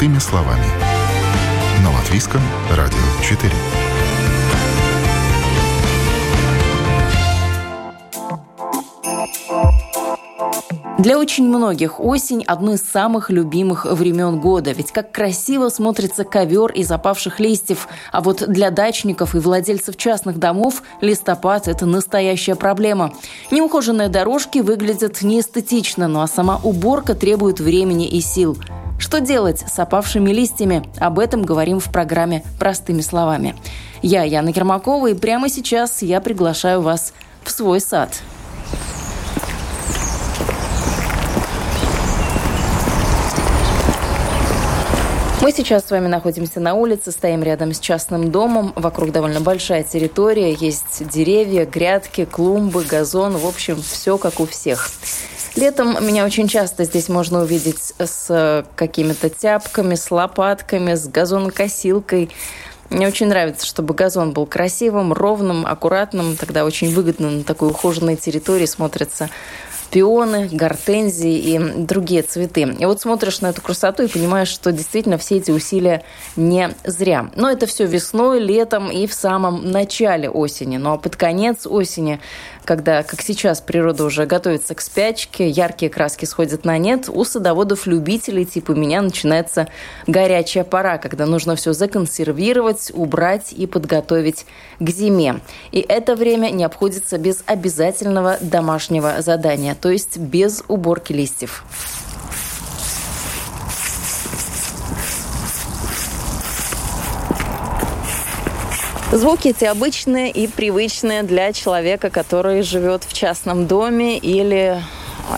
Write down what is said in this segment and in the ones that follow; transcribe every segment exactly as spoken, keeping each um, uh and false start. Простыми словами. На Латвийском радио четыре. Для очень многих осень – одно из самых любимых времен года. Ведь как красиво смотрится ковер из опавших листьев. А вот для дачников и владельцев частных домов листопад – это настоящая проблема. Неухоженные дорожки выглядят неэстетично, ну а сама уборка требует времени и сил. Что делать с опавшими листьями? Об этом говорим в программе «Простыми словами». Я Яна Ермакова, и прямо сейчас я приглашаю вас в свой сад. Мы сейчас с вами находимся на улице, стоим рядом с частным домом. Вокруг довольно большая территория. Есть деревья, грядки, клумбы, газон. В общем, все как у всех. Летом меня очень часто здесь можно увидеть с какими-то тяпками, с лопатками, с газонокосилкой. Мне очень нравится, чтобы газон был красивым, ровным, аккуратным. Тогда очень выгодно на такой ухоженной территории смотрится пионы, гортензии и другие цветы. И вот смотришь на эту красоту и понимаешь, что действительно все эти усилия не зря. Но это все весной, летом и в самом начале осени. Ну а под конец осени, когда, как сейчас, природа уже готовится к спячке, яркие краски сходят на нет, у садоводов-любителей типа меня начинается горячая пора, когда нужно все законсервировать, убрать и подготовить к зиме. И это время не обходится без обязательного домашнего задания, то есть без уборки листьев. Звуки эти обычные и привычные для человека, который живет в частном доме или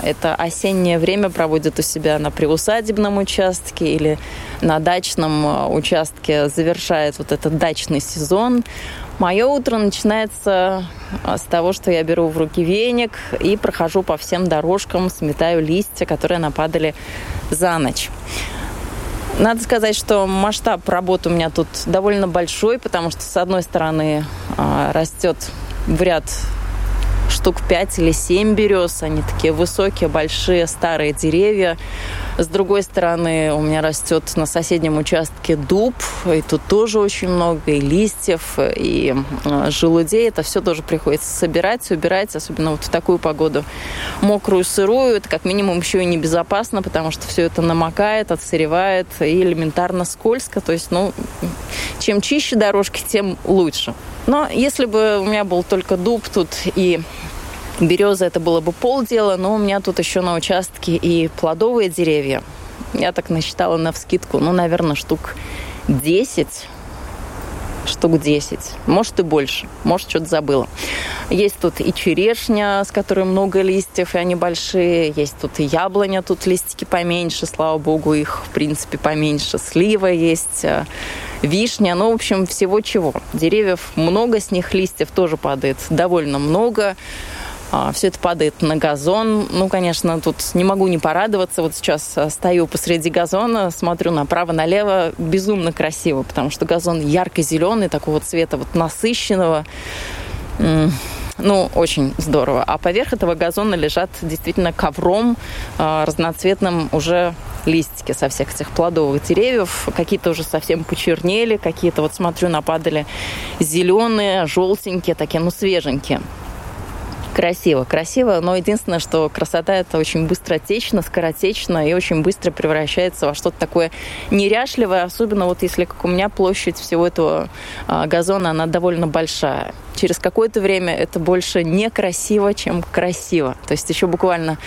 это осеннее время проводит у себя на приусадебном участке или на дачном участке, завершает вот этот дачный сезон. Мое утро начинается с того, что я беру в руки веник и прохожу по всем дорожкам, сметаю листья, которые нападали за ночь. Надо сказать, что масштаб работы у меня тут довольно большой, потому что, с одной стороны, растет в ряд штук пять или семь берез. Они такие высокие, большие, старые деревья. С другой стороны, у меня растет на соседнем участке дуб. И тут тоже очень много и листьев, и желудей. Это все тоже приходится собирать, убирать, особенно вот в такую погоду. Мокрую, сырую. Это как минимум еще и небезопасно, потому что все это намокает, отсыревает и элементарно скользко. То есть, ну, чем чище дорожки, тем лучше. Но если бы у меня был только дуб тут и береза, это было бы полдела, но у меня тут еще на участке и плодовые деревья. Я так насчитала навскидку, ну, наверное, штук десять. Штук десять. Может, и больше. Может, что-то забыла. Есть тут и черешня, с которой много листьев, и они большие. Есть тут и яблоня, тут листики поменьше. Слава богу, их, в принципе, поменьше. Слива есть, вишня. Ну, в общем, всего чего. Деревьев много, с них листьев тоже падает довольно много. Все это падает на газон. Ну, конечно, тут не могу не порадоваться. Вот сейчас стою посреди газона, смотрю направо-налево. Безумно красиво, потому что газон ярко-зеленый, такого цвета вот насыщенного. Ну, очень здорово. А поверх этого газона лежат действительно ковром разноцветным уже листики со всех этих плодовых деревьев. Какие-то уже совсем почернели, какие-то, вот смотрю, нападали зеленые, желтенькие, такие, ну, свеженькие. Красиво, красиво, но единственное, что красота это очень быстротечна, скоротечна и очень быстро превращается во что-то такое неряшливое, особенно вот если, как у меня, площадь всего этого газона, она довольно большая. Через какое-то время это больше некрасиво, чем красиво. То есть еще буквально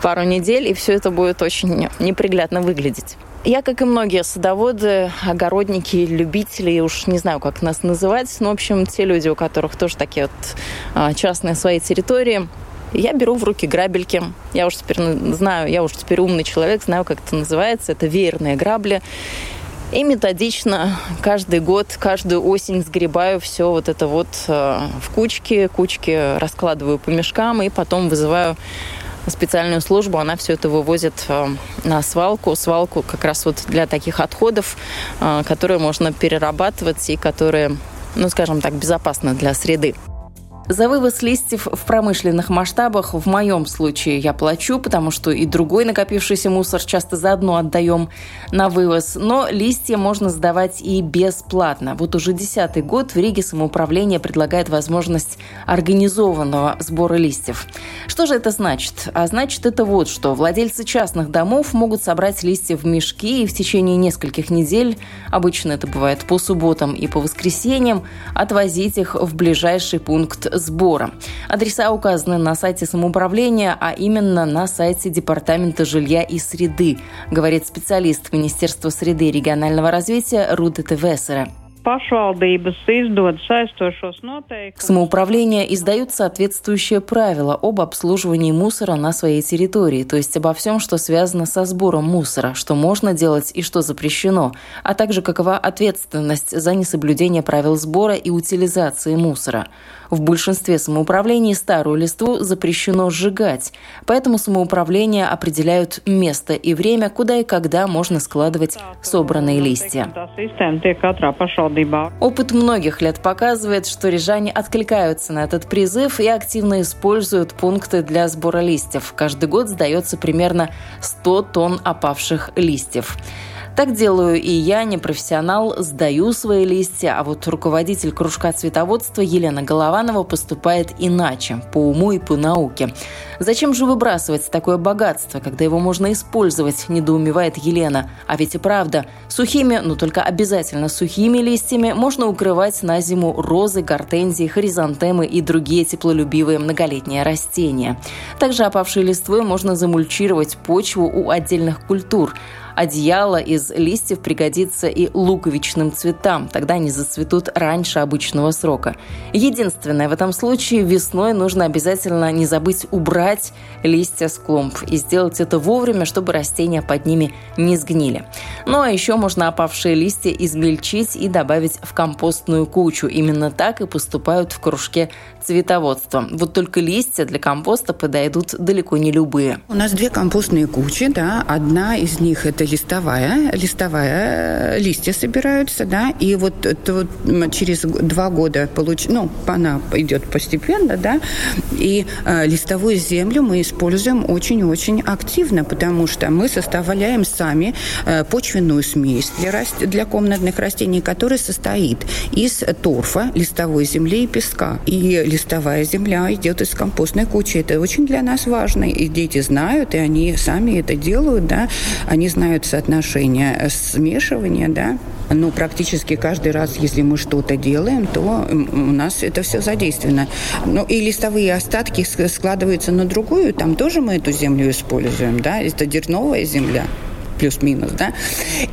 пару недель, и все это будет очень неприглядно выглядеть. Я, как и многие садоводы, огородники, любители, уж не знаю, как нас называть, но, в общем, те люди, у которых тоже такие вот частные свои территории, я беру в руки грабельки. Я уж теперь знаю, я уж теперь умный человек, знаю, как это называется. Это веерные грабли. И методично каждый год, каждую осень сгребаю все вот это вот в кучки, кучки раскладываю по мешкам и потом вызываю специальную службу, она все это вывозит на свалку. Свалку как раз вот для таких отходов, которые можно перерабатывать и которые, ну, скажем так, безопасны для среды. За вывоз листьев в промышленных масштабах в моем случае я плачу, потому что и другой накопившийся мусор часто заодно отдаем на вывоз. Но листья можно сдавать и бесплатно. Вот уже десятый год в Риге самоуправление предлагает возможность организованного сбора листьев. Что же это значит? А значит это вот что. Владельцы частных домов могут собрать листья в мешки и в течение нескольких недель, обычно это бывает по субботам и по воскресеньям, отвозить их в ближайший пункт сбора. Адреса указаны на сайте самоуправления, а именно на сайте Департамента жилья и среды, говорит специалист Министерства среды и регионального развития Руды Твессеры. Самоуправление издают соответствующие правила об обслуживании мусора на своей территории, то есть обо всем, что связано со сбором мусора, что можно делать и что запрещено, а также какова ответственность за несоблюдение правил сбора и утилизации мусора. В большинстве самоуправлений старую листву запрещено сжигать, поэтому самоуправления определяют место и время, куда и когда можно складывать собранные листья. Опыт многих лет показывает, что рижане откликаются на этот призыв и активно используют пункты для сбора листьев. Каждый год сдается примерно сто тонн опавших листьев. Так делаю и я, не профессионал, сдаю свои листья, а вот руководитель кружка цветоводства Елена Голованова поступает иначе, по уму и по науке. «Зачем же выбрасывать такое богатство, когда его можно использовать?» – недоумевает Елена. А ведь и правда, сухими, но только обязательно сухими листьями можно укрывать на зиму розы, гортензии, хризантемы и другие теплолюбивые многолетние растения. Также опавшей листвой можно замульчировать почву у отдельных культур. Одеяло из листьев пригодится и луковичным цветам, тогда они зацветут раньше обычного срока. Единственное, в этом случае весной нужно обязательно не забыть убрать листья с клумб и сделать это вовремя, чтобы растения под ними не сгнили. Ну а еще можно опавшие листья измельчить и добавить в компостную кучу. Именно так и поступают в кружке цветоводства. Вот только листья для компоста подойдут далеко не любые. У нас две компостные кучи, да, одна из них это листовая, листовая листья собираются, да, и вот тут через два года получ... ну, она идет постепенно, да, и э, листовую землю мы используем очень-очень активно, потому что мы составляем сами э, почвенную смесь для, раст... для комнатных растений, которая состоит из торфа, листовой земли и песка. И листовая земля идет из компостной кучи. Это очень для нас важно, и дети знают, и они сами это делают, да, они знают соотношение смешивания, да, но практически каждый раз, если мы что-то делаем, то у нас это все задействовано. Ну, и листовые остатки складываются на другую, там тоже мы эту землю используем, да, это дерновая земля. Плюс-минус, да,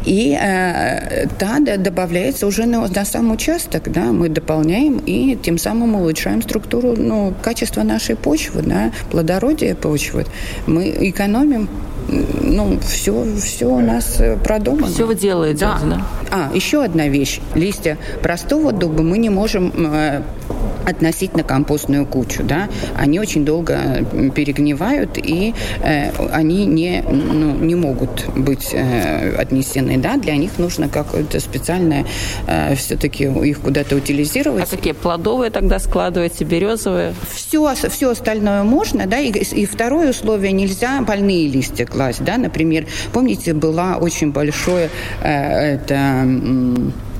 и э, та да, добавляется уже на, на сам участок, да, мы дополняем и тем самым улучшаем структуру, ну, качество нашей почвы, да, плодородие почвы. Мы экономим, ну, все, все у нас продумано. Все вы делаете, да. да. А, еще одна вещь. Листья простого дуба мы не можем... Э, относить на компостную кучу, да, они очень долго перегнивают и э, они не, ну, не могут быть э, отнесены, да, для них нужно какое-то специальное э, все-таки их куда-то утилизировать. А какие плодовые тогда складываете, березовые? Все, все остальное можно, да, и, и второе условие, нельзя больные листья класть, да, например, помните, была очень большая э, это,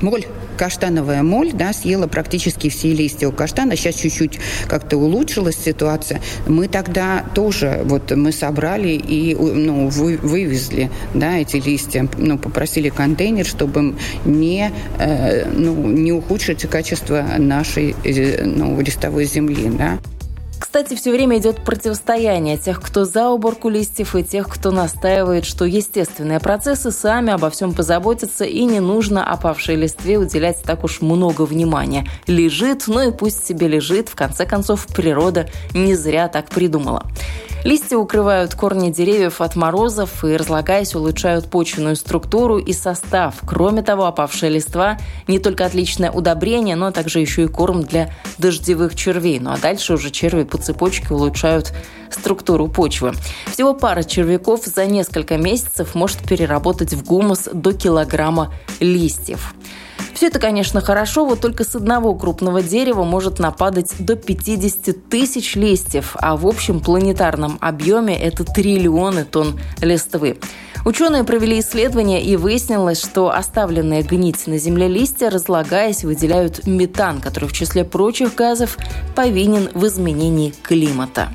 моль, каштановая моль, да, съела практически все листья у каштана. Сейчас чуть-чуть как-то улучшилась ситуация. Мы тогда тоже, вот, мы собрали и, ну, вы, вывезли, да, эти листья, ну, попросили контейнер, чтобы не, э, ну, не ухудшить качество нашей, э, ну, листовой земли, да. Кстати, все время идет противостояние тех, кто за уборку листьев, и тех, кто настаивает, что естественные процессы сами обо всем позаботятся и не нужно опавшей листве уделять так уж много внимания. Лежит, ну и пусть себе лежит, в конце концов, природа не зря так придумала. Листья укрывают корни деревьев от морозов и, разлагаясь, улучшают почвенную структуру и состав. Кроме того, опавшая листва – не только отличное удобрение, но также еще и корм для дождевых червей. Ну а дальше уже черви по цепочке улучшают структуру почвы. Всего пара червяков за несколько месяцев может переработать в гумус до килограмма листьев. Все это, конечно, хорошо, вот только с одного крупного дерева может нападать до пятидесяти тысяч листьев, а в общем планетарном объеме это триллионы тонн листвы. Ученые провели исследование, и выяснилось, что оставленные гнить на земле листья, разлагаясь, выделяют метан, который в числе прочих газов повинен в изменении климата.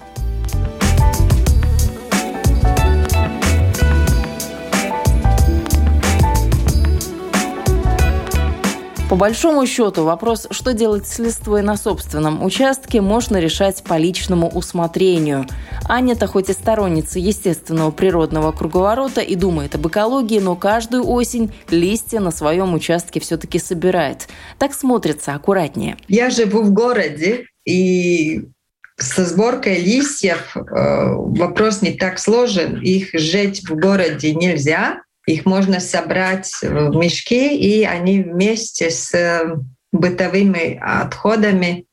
По большому счету, вопрос, что делать с листвой на собственном участке, можно решать по личному усмотрению. Аня-то хоть и сторонница естественного природного круговорота и думает об экологии, но каждую осень листья на своем участке все-таки собирает. Так смотрится аккуратнее. Я живу в городе, и со сборкой листьев э, вопрос не так сложен. Их сжечь в городе нельзя. Их можно собрать в мешки, и они вместе с бытовыми отходами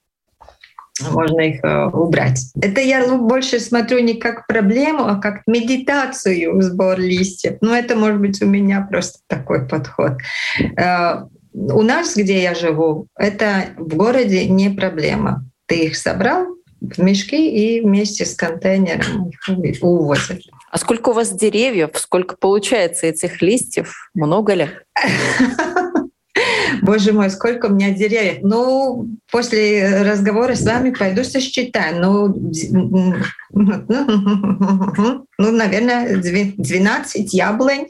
можно их убрать. Это я больше смотрю не как проблему, а как медитацию, сбор листьев. Ну, это, может быть, у меня просто такой подход. У нас, где я живу, это в городе не проблема. Ты их собрал в мешки и вместе с контейнером их увозят. А сколько у вас деревьев? Сколько получается этих листьев? Много ли? Боже мой, сколько у меня деревьев. Ну, после разговора с вами пойду сосчитаю. Ну, ну наверное, двенадцать яблонь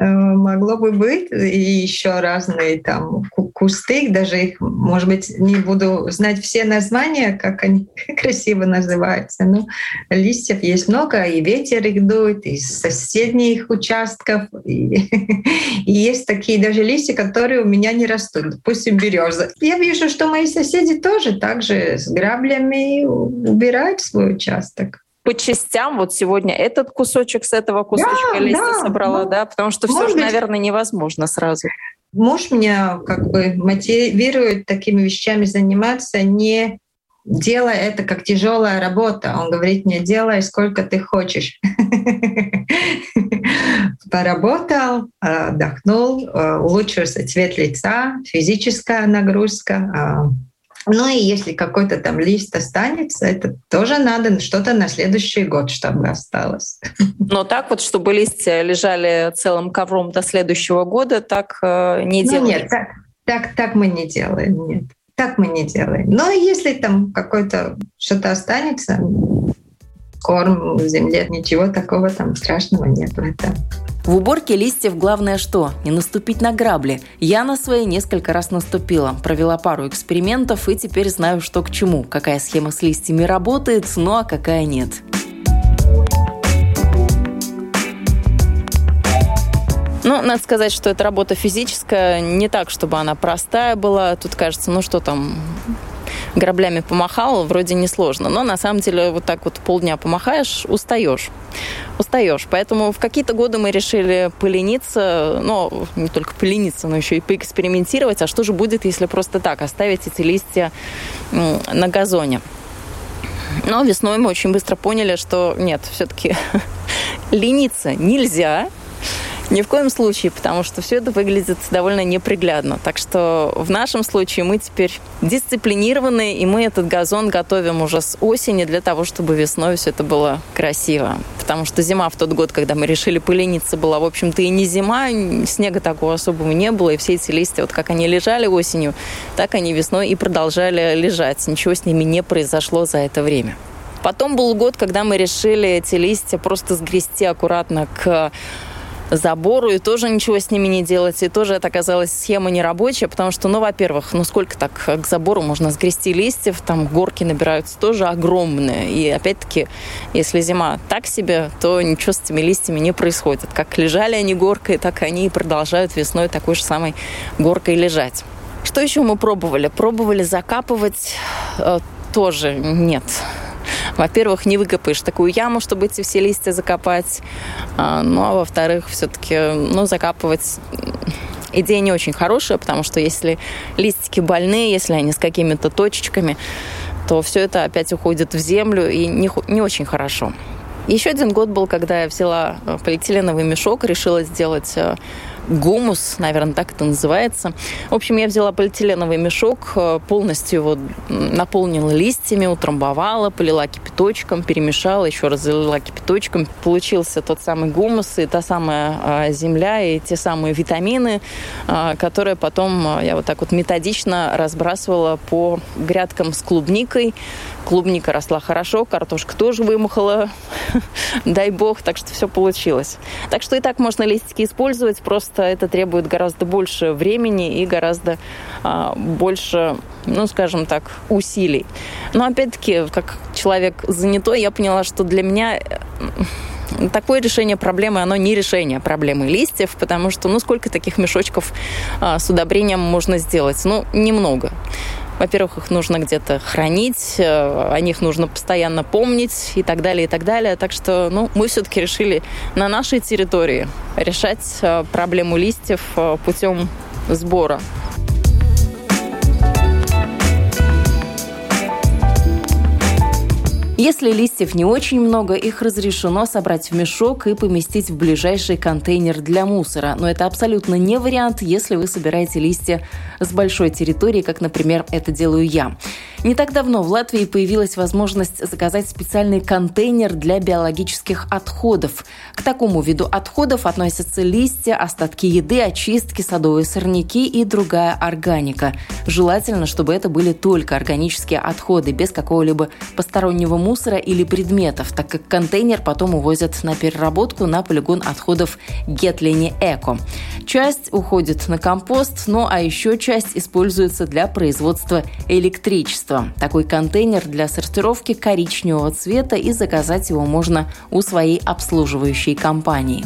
могло бы быть. И еще разные там кусты. Даже их, может быть, не буду знать все названия, как они красиво называются. Но листьев есть много, и ветер их дует, и с соседних участков. И, и есть такие даже листья, которые у меня не растут. Допустим, береза. Я вижу, что мои соседи тоже так же с граблями убирают свой участок. По частям, вот сегодня этот кусочек с этого кусочка да, листья да, собрала, ну, да, потому что все же, быть, наверное, невозможно сразу. Муж меня как бы мотивирует такими вещами заниматься, не делая это как тяжелая работа. Он говорит мне, делай сколько ты хочешь. Поработал, отдохнул, улучшился цвет лица, физическая нагрузка. Ну и если какой-то там лист останется, это тоже надо что-то на следующий год, чтобы осталось. Но так вот, чтобы листья лежали целым ковром до следующего года, так э, не ну, делаем? Нет, так, так, так мы не делаем, нет. Так мы не делаем. Но если там какое-то что-то останется, корм в земле, ничего такого там страшного нет в этом. В уборке листьев главное что? Не наступить на грабли. Я на свои несколько раз наступила, провела пару экспериментов и теперь знаю, что к чему, какая схема с листьями работает, ну а какая нет. Ну, надо сказать, что эта работа физическая, не так, чтобы она простая была. Тут кажется, ну что там, граблями помахал, вроде несложно. Но на самом деле вот так вот полдня помахаешь, устаешь. Устаешь. Поэтому в какие-то годы мы решили полениться, но не только полениться, но еще и поэкспериментировать. А что же будет, если просто так оставить эти листья на газоне? Но весной мы очень быстро поняли, что нет, все-таки лениться нельзя. Ни в коем случае, потому что все это выглядит довольно неприглядно. Так что в нашем случае мы теперь дисциплинированы, и мы этот газон готовим уже с осени для того, чтобы весной все это было красиво. Потому что зима в тот год, когда мы решили полениться, была, в общем-то, и не зима, снега такого особого не было, и все эти листья, вот как они лежали осенью, так они весной и продолжали лежать. Ничего с ними не произошло за это время. Потом был год, когда мы решили эти листья просто сгрести аккуратно к забору, и тоже ничего с ними не делать. И тоже это оказалась схема нерабочая, потому что, ну, во-первых, ну сколько так к забору можно сгрести листьев, там горки набираются тоже огромные. И опять-таки, если зима так себе, то ничего с этими листьями не происходит. Как лежали они горкой, так они и продолжают весной такой же самой горкой лежать. Что еще мы пробовали? Пробовали закапывать э, тоже нет. Во-первых, не выкопаешь такую яму, чтобы эти все листья закопать. А, ну, а во-вторых, все-таки, ну, закапывать идея не очень хорошая, потому что если листики больные, если они с какими-то точечками, то все это опять уходит в землю, и не, не очень хорошо. Еще один год был, когда я взяла полиэтиленовый мешок, решила сделать гумус, наверное, так это называется. В общем, я взяла полиэтиленовый мешок, полностью его наполнила листьями, утрамбовала, полила кипяточком, перемешала, еще раз залила кипяточком. Получился тот самый гумус и та самая земля, и те самые витамины, которые потом я вот так вот методично разбрасывала по грядкам с клубникой. Клубника росла хорошо, картошка тоже вымахала, дай бог, так что все получилось. Так что и так можно листики использовать, просто это требует гораздо больше времени и гораздо а, больше, ну, скажем так, усилий. Но опять-таки, как человек занятой, я поняла, что для меня... Такое решение проблемы, оно не решение проблемы листьев, потому что, ну, сколько таких мешочков а, с удобрением можно сделать? Ну, немного. Во-первых, их нужно где-то хранить, о них нужно постоянно помнить и так далее, и так далее. Так что, ну, мы все-таки решили на нашей территории решать а, проблему листьев а, путем сбора. Если листьев не очень много, их разрешено собрать в мешок и поместить в ближайший контейнер для мусора. Но это абсолютно не вариант, если вы собираете листья с большой территории, как, например, это делаю я. Не так давно в Латвии появилась возможность заказать специальный контейнер для биологических отходов. К такому виду отходов относятся листья, остатки еды, очистки, садовые сорняки и другая органика. Желательно, чтобы это были только органические отходы, без какого-либо постороннего мусора. мусора или предметов, так как контейнер потом увозят на переработку на полигон отходов Гетлини Эко. Часть уходит на компост, ну а еще часть используется для производства электричества. Такой контейнер для сортировки коричневого цвета, и заказать его можно у своей обслуживающей компании.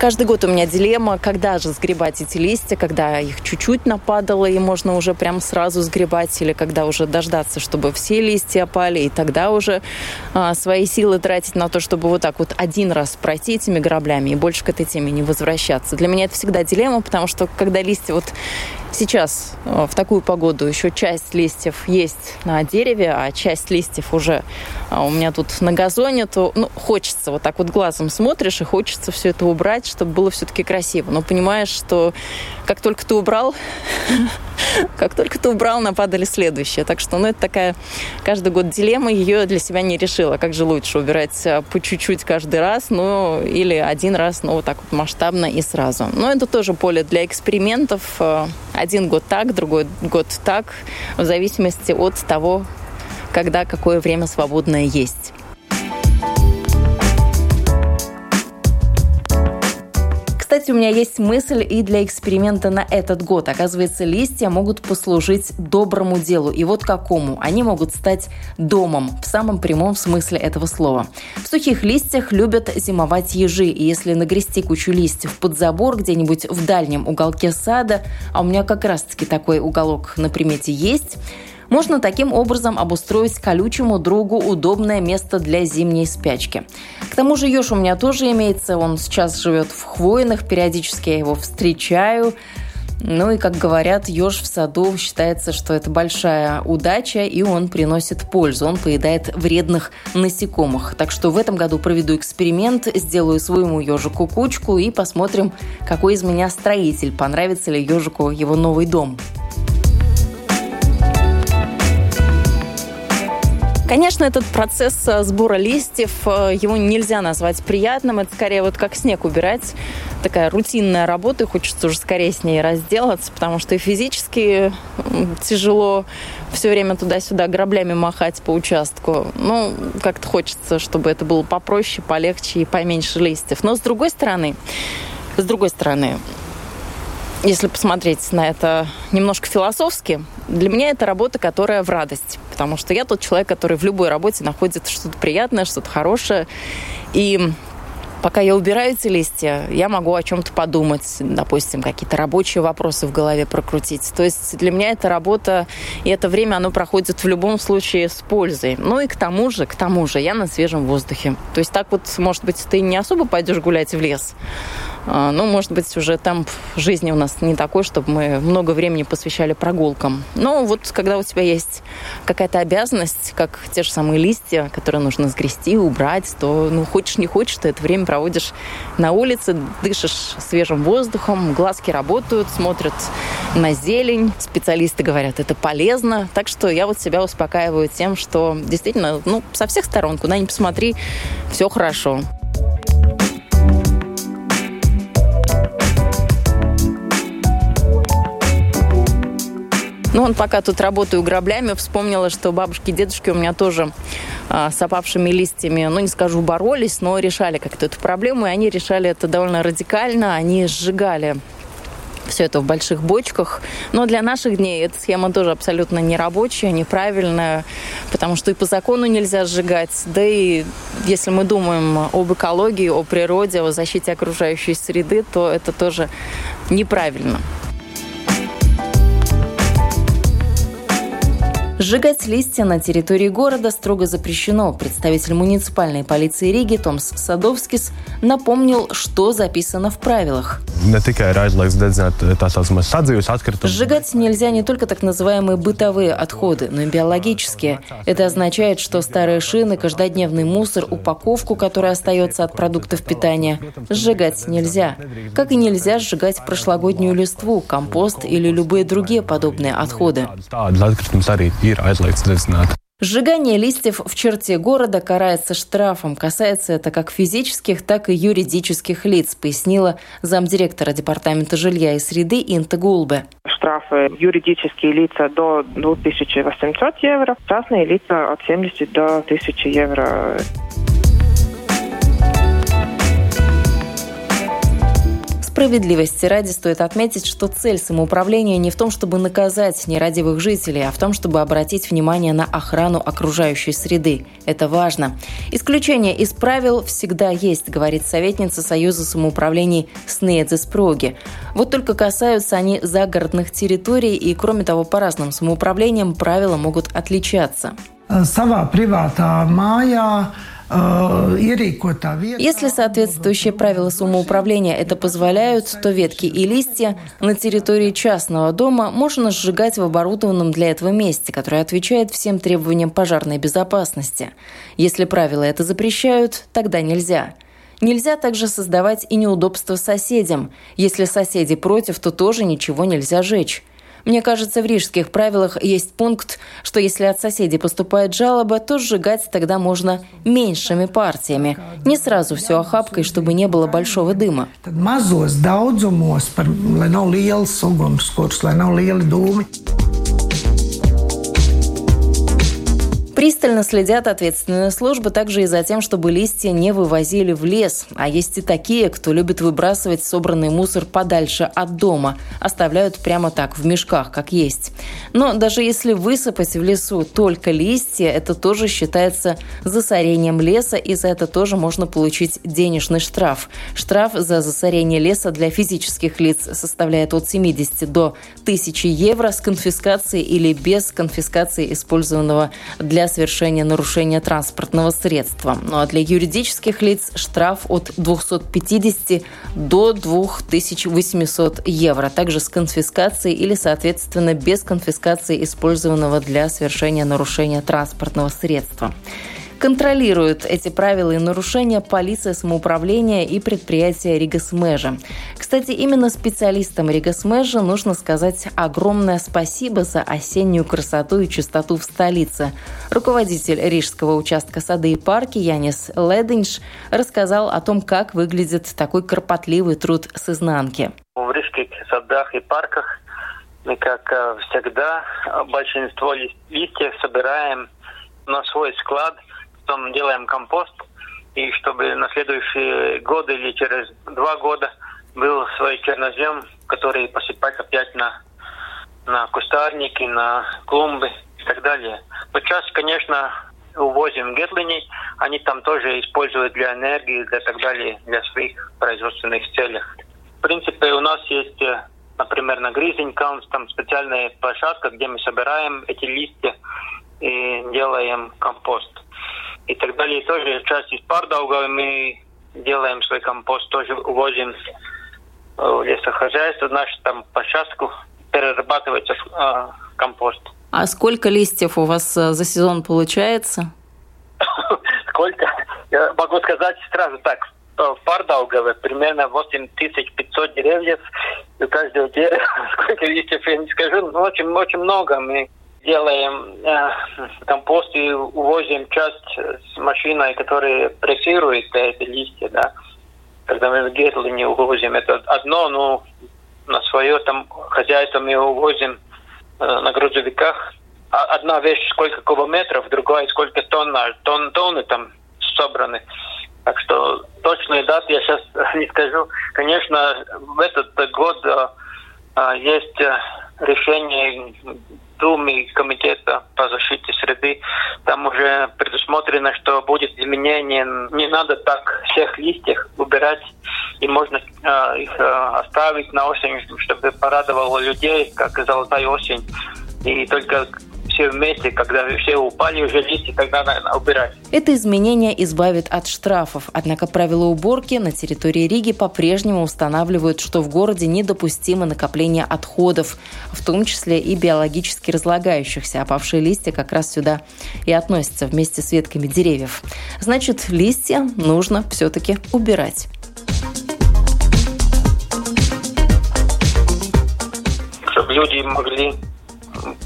Каждый год у меня дилемма, когда же сгребать эти листья, когда их чуть-чуть нападало, и можно уже прям сразу сгребать, или когда уже дождаться, чтобы все листья опали, и тогда уже а, свои силы тратить на то, чтобы вот так вот один раз пройти этими граблями и больше к этой теме не возвращаться. Для меня это всегда дилемма, потому что когда листья вот сейчас в такую погоду еще часть листьев есть на дереве, а часть листьев уже у меня тут на газоне, то ну, хочется, вот так вот глазом смотришь, и хочется все это убрать, чтобы было все-таки красиво. Но понимаешь, что как только ты убрал, как только ты убрал, нападали следующие. Так что, ну, это такая каждый год дилемма, ее для себя не решила. Как же лучше, убирать по чуть-чуть каждый раз, ну, или один раз, ну, вот так вот масштабно и сразу. Но это тоже поле для экспериментов. Один год так, другой год так, в зависимости от того, когда какое время свободное есть. Кстати, у меня есть мысль и для эксперимента на этот год. Оказывается, листья могут послужить доброму делу. И вот какому. Они могут стать домом в самом прямом смысле этого слова. В сухих листьях любят зимовать ежи. И если нагрести кучу листьев под забор где-нибудь в дальнем уголке сада, а у меня как раз-таки такой уголок на примете есть, можно таким образом обустроить колючему другу удобное место для зимней спячки. К тому же еж у меня тоже имеется. Он сейчас живет в хвойных, периодически я его встречаю. Ну и, как говорят, еж в саду считается, что это большая удача, и он приносит пользу. Он поедает вредных насекомых. Так что в этом году проведу эксперимент, сделаю своему ежику кучку и посмотрим, какой из меня строитель. Понравится ли ежику его новый дом. Конечно, этот процесс сбора листьев, его нельзя назвать приятным. Это скорее вот как снег убирать. Такая рутинная работа, и хочется уже скорее с ней разделаться, потому что и физически тяжело все время туда-сюда граблями махать по участку. Ну, как-то хочется, чтобы это было попроще, полегче и поменьше листьев. Но с другой стороны, с другой стороны, если посмотреть на это немножко философски, для меня это работа, которая в радость. Потому что я тот человек, который в любой работе находит что-то приятное, что-то хорошее. И пока я убираю эти листья, я могу о чем-то подумать. Допустим, какие-то рабочие вопросы в голове прокрутить. То есть для меня эта работа и это время, оно проходит в любом случае с пользой. Ну и к тому же, к тому же я на свежем воздухе. То есть так вот, может быть, ты не особо пойдешь гулять в лес, Ну, может быть, уже темп жизни у нас не такой, чтобы мы много времени посвящали прогулкам. Но вот когда у тебя есть какая-то обязанность, как те же самые листья, которые нужно сгрести, убрать, то, ну, хочешь не хочешь, ты это время проводишь на улице, дышишь свежим воздухом, глазки работают, смотрят на зелень. Специалисты говорят, это полезно. Так что я вот себя успокаиваю тем, что действительно, ну, со всех сторон, куда ни посмотри, все хорошо. Ну, он пока тут работаю граблями, вспомнила, что бабушки и дедушки у меня тоже а, с опавшими листьями, ну, не скажу, боролись, но решали как-то эту проблему, и они решали это довольно радикально, они сжигали все это в больших бочках. Но для наших дней эта схема тоже абсолютно нерабочая, неправильная, потому что и по закону нельзя сжигать. Да и если мы думаем об экологии, о природе, о защите окружающей среды, то это тоже неправильно. Сжигать листья на территории города строго запрещено. Представитель муниципальной полиции Риги Томс Садовскис напомнил, что записано в правилах. Сжигать нельзя не только так называемые бытовые отходы, но и биологические. Это означает, что старые шины, каждодневный мусор, упаковку, которая остается от продуктов питания, сжигать нельзя. Как и нельзя сжигать прошлогоднюю листву, компост или любые другие подобные отходы. Сжигание листьев в черте города карается штрафом. Касается это как физических, так и юридических лиц, пояснила замдиректора департамента жилья и среды Инта Гулбе. Штрафы юридические лица до две тысячи восемьсот евро, частные лица от семидесяти до тысячи евро. Справедливости ради стоит отметить, что цель самоуправления не в том, чтобы наказать нерадивых жителей, а в том, чтобы обратить внимание на охрану окружающей среды. Это важно. Исключения из правил всегда есть, говорит советница Союза самоуправлений Снедзиспроги. Вот только касаются они загородных территорий, и, кроме того, по разным самоуправлениям правила могут отличаться. Сова привата мая... Если соответствующие правила самоуправления это позволяют, то ветки и листья на территории частного дома можно сжигать в оборудованном для этого месте, которое отвечает всем требованиям пожарной безопасности. Если правила это запрещают, тогда нельзя. Нельзя также создавать и неудобства соседям. Если соседи против, то тоже ничего нельзя жечь. Мне кажется, в рижских правилах есть пункт, что если от соседей поступает жалоба, то сжигать тогда можно меньшими партиями. Не сразу все охапкой, чтобы не было большого дыма. Пристально следят ответственные службы также и за тем, чтобы листья не вывозили в лес. А есть и такие, кто любит выбрасывать собранный мусор подальше от дома. Оставляют прямо так, в мешках, как есть. Но даже если высыпать в лесу только листья, это тоже считается засорением леса, и за это тоже можно получить денежный штраф. Штраф за засорение леса для физических лиц составляет от семидесяти до тысячи евро с конфискацией или без конфискации использованного для совершения нарушения транспортного средства. Ну а для юридических лиц штраф от двухсот пятидесяти до двух тысяч восьмисот евро, также с конфискацией или, соответственно, без конфискации использованного для совершения нарушения транспортного средства. Контролируют эти правила и нарушения полиция самоуправления и предприятия Ригас межа. Кстати, именно специалистам Ригас межа нужно сказать огромное спасибо за осеннюю красоту и чистоту в столице. Руководитель рижского участка сады и парки Янис Леденш рассказал о том, как выглядит такой кропотливый труд с изнанки. В рижских садах и парках мы, как всегда, большинство листьев собираем на свой склад, потом делаем компост, и чтобы на следующие годы или через два года был свой чернозем, который посыпать опять на, на кустарники, на клумбы и так далее. Сейчас, конечно, увозим Гетлини, они там тоже используют для энергии, для так далее, для своих производственных целей. В принципе, у нас есть, например, на Гризенькаунс, там специальная площадка, где мы собираем эти листья и делаем компост. И так далее. Тоже часть из Пардаугавы мы делаем свой компост, тоже увозим лесохозяйства, значит, там по участку перерабатывается э, компост. А сколько листьев у вас за сезон получается? Сколько? Я могу сказать сразу так. В Пардаугове примерно восемь тысяч пятьсот деревьев. И у каждого дерева сколько листьев, я не скажу, но очень, очень много. Мы делаем э, компост и увозим часть с машиной, которая прессирует эти листья, да. Когда мы в Гетлини увозим, это одно, но на свое там хозяйство мы увозим э, на грузовиках. Одна вещь сколько кубометров, другая сколько тонн, тон, тонны там собраны. Так что точную дату я сейчас не скажу. Конечно, в этот год э, есть решение Думы комитета по защите среды. Там уже предусмотрено, что будет изменение. Не надо так всех листьев убирать. И можно э, их э, оставить на осень, чтобы порадовало людей, как золотая осень. И только все вместе, когда все упали уже листья, тогда надо убирать. Это изменение избавит от штрафов. Однако правила уборки на территории Риги по-прежнему устанавливают, что в городе недопустимо накопление отходов, в том числе и биологически разлагающихся. Опавшие листья как раз сюда и относятся вместе с ветками деревьев. Значит, листья нужно все-таки убирать. Чтобы люди могли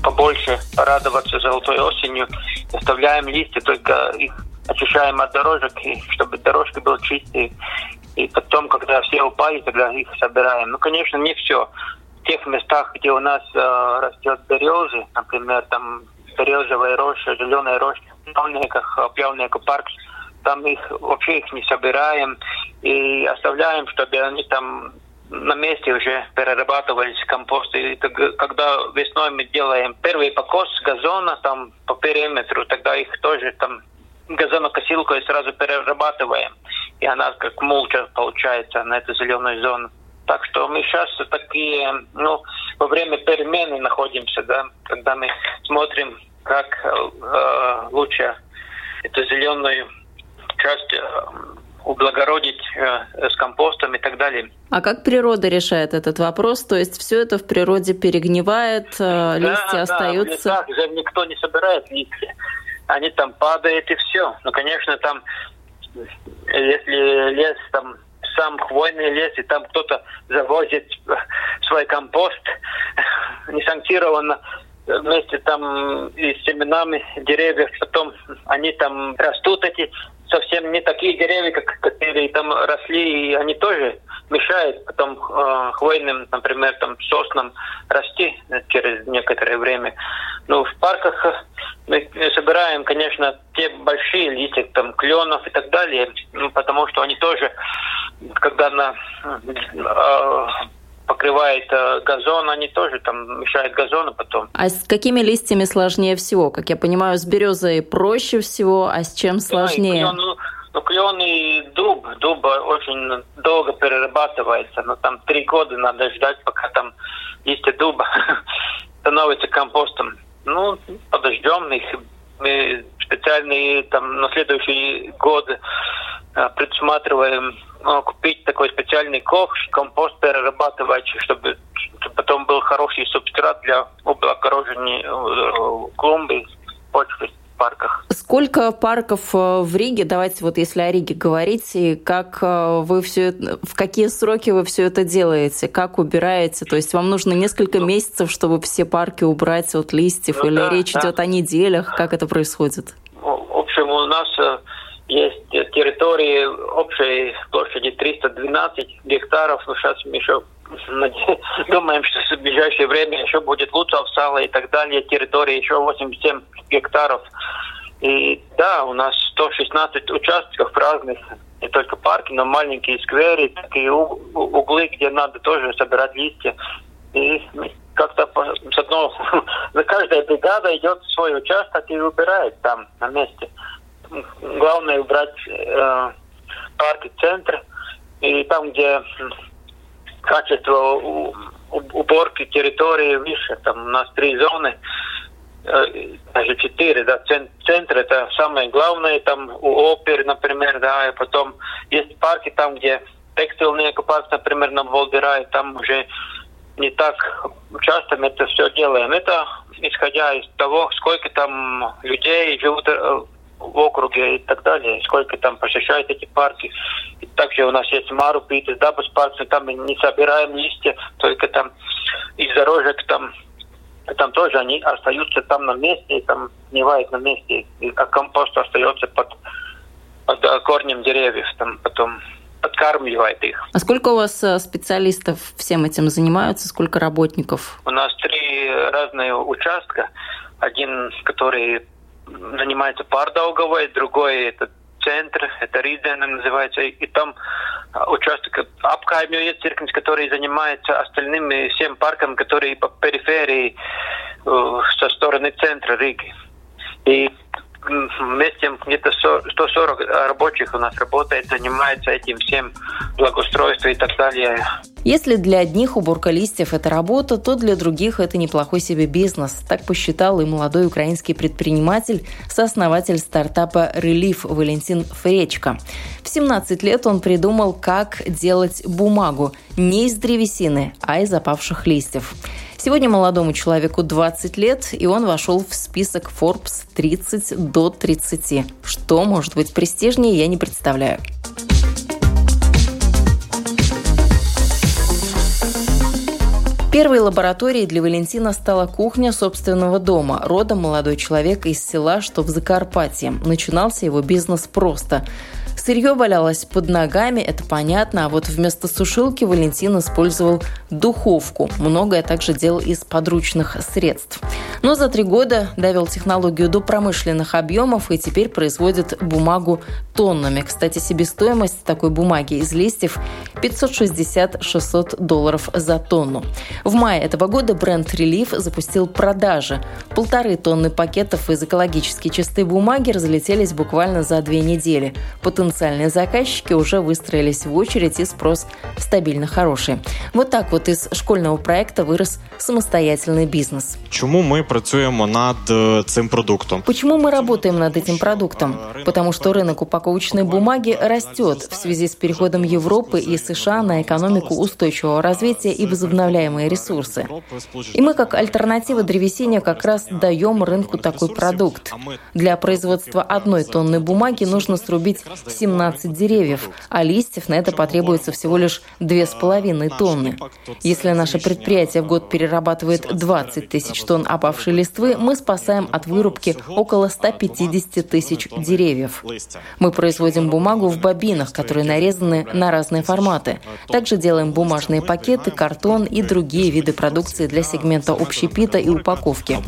побольше радоваться золотой осенью. Оставляем листья, только их очищаем от дорожек, чтобы дорожки были чистые. И потом, когда все упали, тогда их собираем. Ну, конечно, не все. В тех местах, где у нас э, растет березы, например, там березовая роща, зеленая роща, Плявнеко парк, там их вообще их не собираем и оставляем, чтобы они там на месте уже перерабатывались компосты. И когда весной мы делаем первый покос газона там по периметру, тогда их тоже там газонокосилкой сразу перерабатываем. И она как мульча получается на эту зеленую зону. Так что мы сейчас такие, ну, во время перемены находимся, да, когда мы смотрим, как э, лучше эту зеленую часть э, ублагородить э, с компостом и так далее. А как природа решает этот вопрос? То есть все это в природе перегнивает, э, да, листья да, остаются? Да, в лесах же никто не собирает листья. Они там падают и все. Ну, конечно, там, если лес, там сам хвойный лес, и там кто-то завозит свой компост несанкционированно, вместе там и с семенами деревьев, потом они там растут, эти совсем не такие деревья, как, которые там росли, и они тоже мешают потом э, хвойным, например, там соснам расти через некоторое время. Ну, в парках мы собираем, конечно, те большие листья, там, кленов и так далее, ну, потому что они тоже, когда она э, покрывает э, газон, они тоже там мешают газону потом. А с какими листьями сложнее всего? Как я понимаю, с березой проще всего, а с чем сложнее? Да, и клен, ну, клен и дуб. Дуб очень долго перерабатывается. Но там три года надо ждать, пока там листья дуба становятся компостом. Ну, подождем их. Мы специальные там на следующие годы предусматриваем купить такой специальный ковш, компост перерабатывать, чтобы потом был хороший субстрат для облагорожения клумбы, почвы в парках. Сколько парков в Риге? Давайте вот если о Риге говорить, и как вы все это, в какие сроки вы все это делаете, как убираете? То есть вам нужно несколько месяцев, чтобы все парки убрать от листьев, ну, или да, речь да. идет о неделях? Как это происходит? В общем, у нас есть территории общей площади триста двенадцать гектаров. Но сейчас мы еще думаем, что в ближайшее время еще будет лучше овсала и так далее. Территории еще восемьдесят семь гектаров. И да, у нас сто шестнадцать участков разных. Не только парки, но маленькие скверы, такие углы, где надо тоже собирать листья. И как-то с одного... Каждая бригада идет в свой участок и убирает там на месте. Главное убрать э, парки, центр, и там, где качество у, у, уборки территории выше, там у нас три зоны, э, даже четыре, да, центр, центр это самое главное, там у опер, например, да, и потом есть парки там, где текстильный копак, например, нам Волдирай, там уже не так часто мы это все делаем. Это исходя из того, сколько там людей живут в округе и так далее, сколько там посещают эти парки. И также у нас есть Марупиты, Дабус парк, там мы не собираем листья, только там из дорожек там, там тоже они остаются там на месте, и там гнивают на месте, а компост остается под, под корнем деревьев, там потом подкармливает их. А сколько у вас специалистов всем этим занимаются, сколько работников? У нас три разные участка. Один, который занимается Пардауговой, другой это центр, это Ридена называется, и там участок Апкаймюет Циркнс, который занимается остальными всем парком, которые по периферии со стороны центра Риги. И вместе где-то сто сорок рабочих у нас работает, занимается этим всем благоустройством и так далее. Если для одних уборка листьев – это работа, то для других – это неплохой себе бизнес. Так посчитал и молодой украинский предприниматель, сооснователь стартапа Relief Валентин Фречка. В семнадцать лет он придумал, как делать бумагу не из древесины, а из опавших листьев. Сегодня молодому человеку двадцать лет, и он вошел в список Forbes тридцать до тридцати. Что может быть престижнее, я не представляю. Первой лабораторией для Валентина стала кухня собственного дома. Родом молодой человек из села, что в Закарпатье. Начинался его бизнес просто. Сырье валялось под ногами, это понятно, а вот вместо сушилки Валентин использовал духовку. Многое также делал из подручных средств. Но за три года довел технологию до промышленных объемов и теперь производит бумагу тоннами. Кстати, себестоимость такой бумаги из листьев пятьсот шестьдесят - шестьсот долларов за тонну. В мае этого года бренд Relief запустил продажи. Полторы тонны пакетов из экологически чистой бумаги разлетелись буквально за две недели. Потенциальные заказчики уже выстроились в очередь, и спрос стабильно хороший. Вот так вот из школьного проекта вырос самостоятельный бизнес. Чому мы працюємо над цим продуктом? Почему мы работаем над этим продуктом? Потому что рынок упаковочной бумаги растет в связи с переходом Европы и США на экономику устойчивого развития и возобновляемые ресурсы. И мы как альтернатива древесине как раз даем рынку такой продукт. Для производства одной тонны бумаги нужно срубить семнадцать деревьев, а листьев на это потребуется всего лишь две с половиной тонны. Если наше предприятие в год перерабатывает двадцать тысяч тонн опавшей листвы, мы спасаем от вырубки около сто пятьдесят тысяч деревьев. Мы производим бумагу в бобинах, которые нарезаны на разные форматы. Также делаем бумажные пакеты, картон и другие виды продукции для сегмента общепита и упаковки.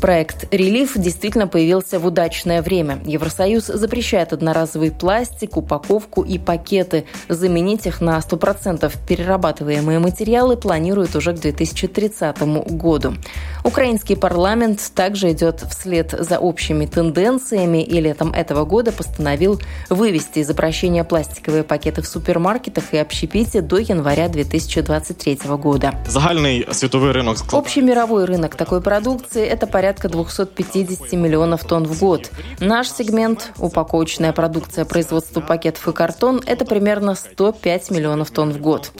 Проект Relief действительно появился в удачное время. Евросоюз запрещает одноразовый пластик, упаковку и пакеты. Заменить их на сто процентов перерабатываемые материалы планируют уже к две тысячи тридцатому году. Украинский парламент также идет вслед за общими тенденциями и летом этого года постановил вывести из обращения пластиковые пакеты в супермаркетах и общепите до января две тысячи двадцать третьего года. Общий мировой рынок такой продукции – это порядка двести пятьдесят миллионов тонн в год. Наш сегмент – упаковочная продукция, производство пакетов и картон – это примерно сто пять миллионов тонн в год.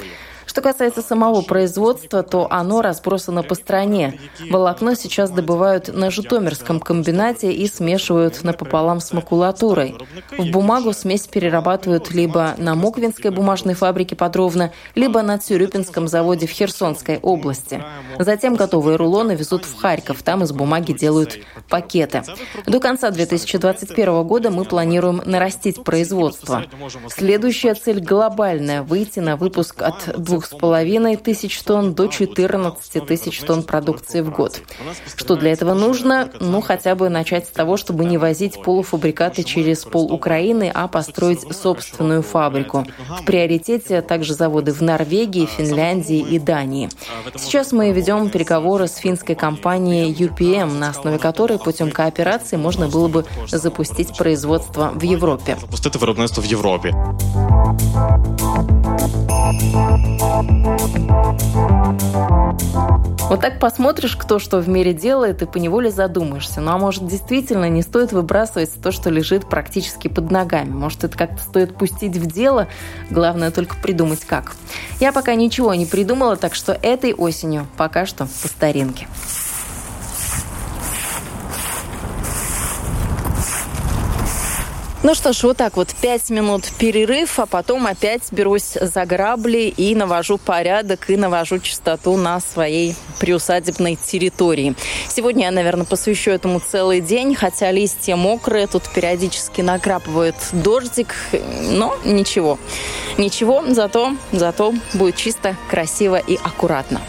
Что касается самого производства, то оно разбросано по стране. Волокно сейчас добывают на Житомирском комбинате и смешивают напополам с макулатурой. В бумагу смесь перерабатывают либо на Моквинской бумажной фабрике подробно, либо на Цюрюпинском заводе в Херсонской области. Затем готовые рулоны везут в Харьков, там из бумаги делают пакеты. До конца две тысячи двадцать первого года мы планируем нарастить производство. Следующая цель глобальная – выйти на выпуск от двух с половиной тысяч тонн до четырнадцати тысяч тонн продукции в год. Что для этого нужно? Ну, хотя бы начать с того, чтобы не возить полуфабрикаты через пол Украины, а построить собственную фабрику. В приоритете также заводы в Норвегии, Финляндии и Дании. Сейчас мы ведем переговоры с финской компанией ю пи эм, на основе которой путем кооперации можно было бы запустить производство в Европе. Запустить производство в Европе. Thank you. Вот так посмотришь, кто что в мире делает, и поневоле задумаешься. Ну а может, действительно не стоит выбрасывать то, что лежит практически под ногами. Может, это как-то стоит пустить в дело. Главное только придумать как. Я пока ничего не придумала, так что этой осенью пока что по старинке. Ну что ж, вот так вот пять минут перерыв, а потом опять берусь за грабли и навожу порядок, и навожу чистоту на своей приусадебной территории. Сегодня я, наверное, посвящу этому целый день, хотя листья мокрые, тут периодически накрапывает дождик, но ничего. Ничего, зато, зато будет чисто, красиво и аккуратно.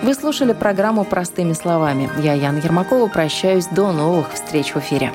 Вы слушали программу «Простыми словами». Я, Яна Ермакова, прощаюсь до новых встреч в эфире.